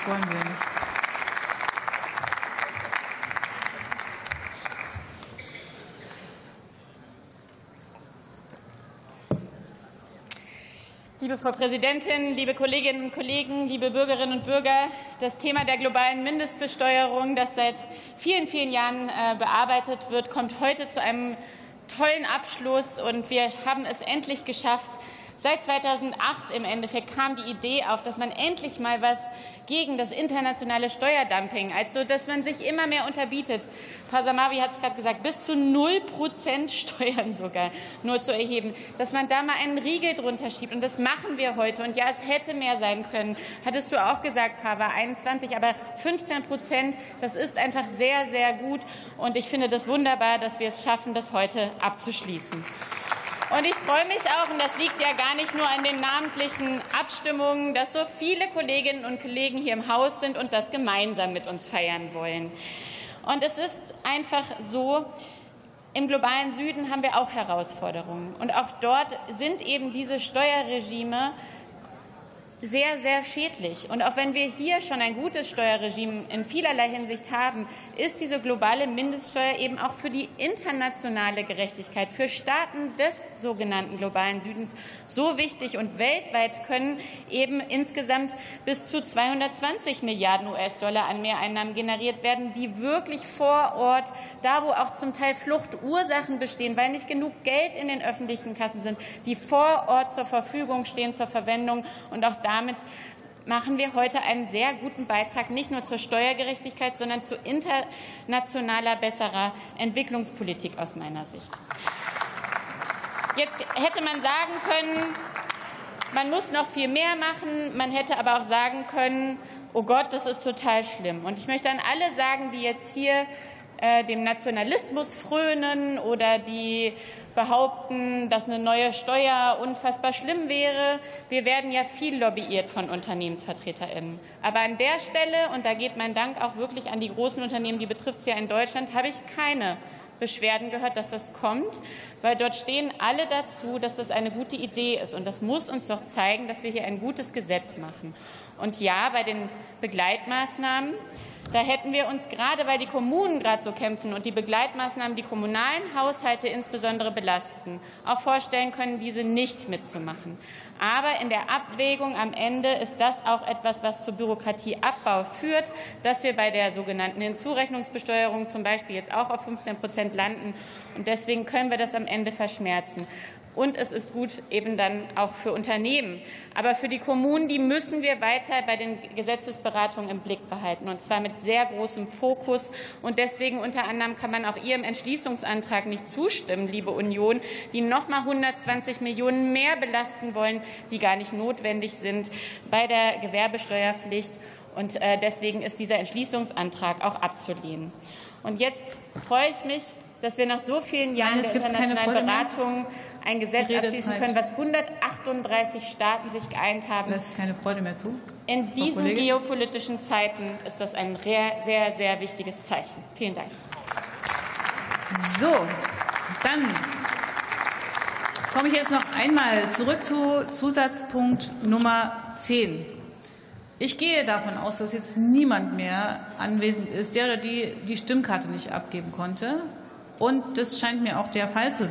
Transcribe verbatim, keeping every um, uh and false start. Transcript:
Das wollen wir nicht. Liebe Frau Präsidentin, liebe Kolleginnen und Kollegen, liebe Bürgerinnen und Bürger, das Thema der globalen Mindestbesteuerung, das seit vielen, vielen Jahren bearbeitet wird, kommt heute zu einem tollen Abschluss, und wir haben es endlich geschafft. Seit zweitausendacht im Endeffekt kam die Idee auf, dass man endlich mal was gegen das internationale Steuerdumping, also dass man sich immer mehr unterbietet. Parsamawi hat es gerade gesagt, bis zu null Prozent Steuern sogar nur zu erheben, dass man da mal einen Riegel drunter schiebt. Und das machen wir heute. Und ja, es hätte mehr sein können. Hattest du auch gesagt, Pawa, einundzwanzig, aber fünfzehn Prozent, das ist einfach sehr, sehr gut. Und ich finde das wunderbar, dass wir es schaffen, das heute abzuschließen. Und ich freue mich auch, und das liegt ja gar nicht nur an den namentlichen Abstimmungen, dass so viele Kolleginnen und Kollegen hier im Haus sind und das gemeinsam mit uns feiern wollen. Und es ist einfach so, im globalen Süden haben wir auch Herausforderungen. Und auch dort sind eben diese Steuerregime sehr, sehr schädlich. Und auch wenn wir hier schon ein gutes Steuerregime in vielerlei Hinsicht haben, ist diese globale Mindeststeuer eben auch für die internationale Gerechtigkeit, für Staaten des sogenannten globalen Südens so wichtig. Und weltweit können eben insgesamt bis zu zweihundertzwanzig Milliarden U S-Dollar an Mehreinnahmen generiert werden, die wirklich vor Ort, da wo auch zum Teil Fluchtursachen bestehen, weil nicht genug Geld in den öffentlichen Kassen sind, die vor Ort zur Verfügung stehen, zur Verwendung. Und auch da Damit machen wir heute einen sehr guten Beitrag, nicht nur zur Steuergerechtigkeit, sondern zu internationaler, besserer Entwicklungspolitik aus meiner Sicht. Jetzt hätte man sagen können, man muss noch viel mehr machen. Man hätte aber auch sagen können, oh Gott, das ist total schlimm. Und ich möchte an alle sagen, die jetzt hier dem Nationalismus frönen oder die behaupten, dass eine neue Steuer unfassbar schlimm wäre. Wir werden ja viel lobbyiert von UnternehmensvertreterInnen. Aber an der Stelle, und da geht mein Dank auch wirklich an die großen Unternehmen, die betrifft es ja in Deutschland, habe ich keine Beschwerden gehört, dass das kommt, weil dort stehen alle dazu, dass das eine gute Idee ist. Und das muss uns doch zeigen, dass wir hier ein gutes Gesetz machen. Und ja, bei den Begleitmaßnahmen, da hätten wir uns gerade, weil die Kommunen gerade so kämpfen und die Begleitmaßnahmen die kommunalen Haushalte insbesondere belasten, auch vorstellen können, diese nicht mitzumachen. Aber in der Abwägung am Ende ist das auch etwas, was zu Bürokratieabbau führt, dass wir bei der sogenannten Hinzurechnungsbesteuerung zum Beispiel jetzt auch auf fünfzehn Prozent landen. Und deswegen können wir das am Ende verschmerzen. Und es ist gut eben dann auch für Unternehmen. Aber für die Kommunen, die müssen wir weiter bei den Gesetzesberatungen im Blick behalten, und zwar mit sehr großem Fokus. Und deswegen unter anderem kann man auch Ihrem Entschließungsantrag nicht zustimmen, liebe Union, die noch mal hundertzwanzig Millionen mehr belasten wollen, die gar nicht notwendig sind bei der Gewerbesteuerpflicht. Und deswegen ist dieser Entschließungsantrag auch abzulehnen. Und jetzt freue ich mich, dass wir nach so vielen Jahren Nein, der internationalen Beratung ein Gesetz abschließen können, was hundertachtunddreißig Staaten sich geeint haben. Lässt keine Freude mehr zu. In diesen geopolitischen Zeiten ist das ein sehr, sehr, sehr wichtiges Zeichen. Vielen Dank. So, dann komme ich jetzt noch einmal zurück zu Zusatzpunkt Nummer zehn. Ich gehe davon aus, dass jetzt niemand mehr anwesend ist, der oder die die Stimmkarte nicht abgeben konnte. Und das scheint mir auch der Fall zu sein.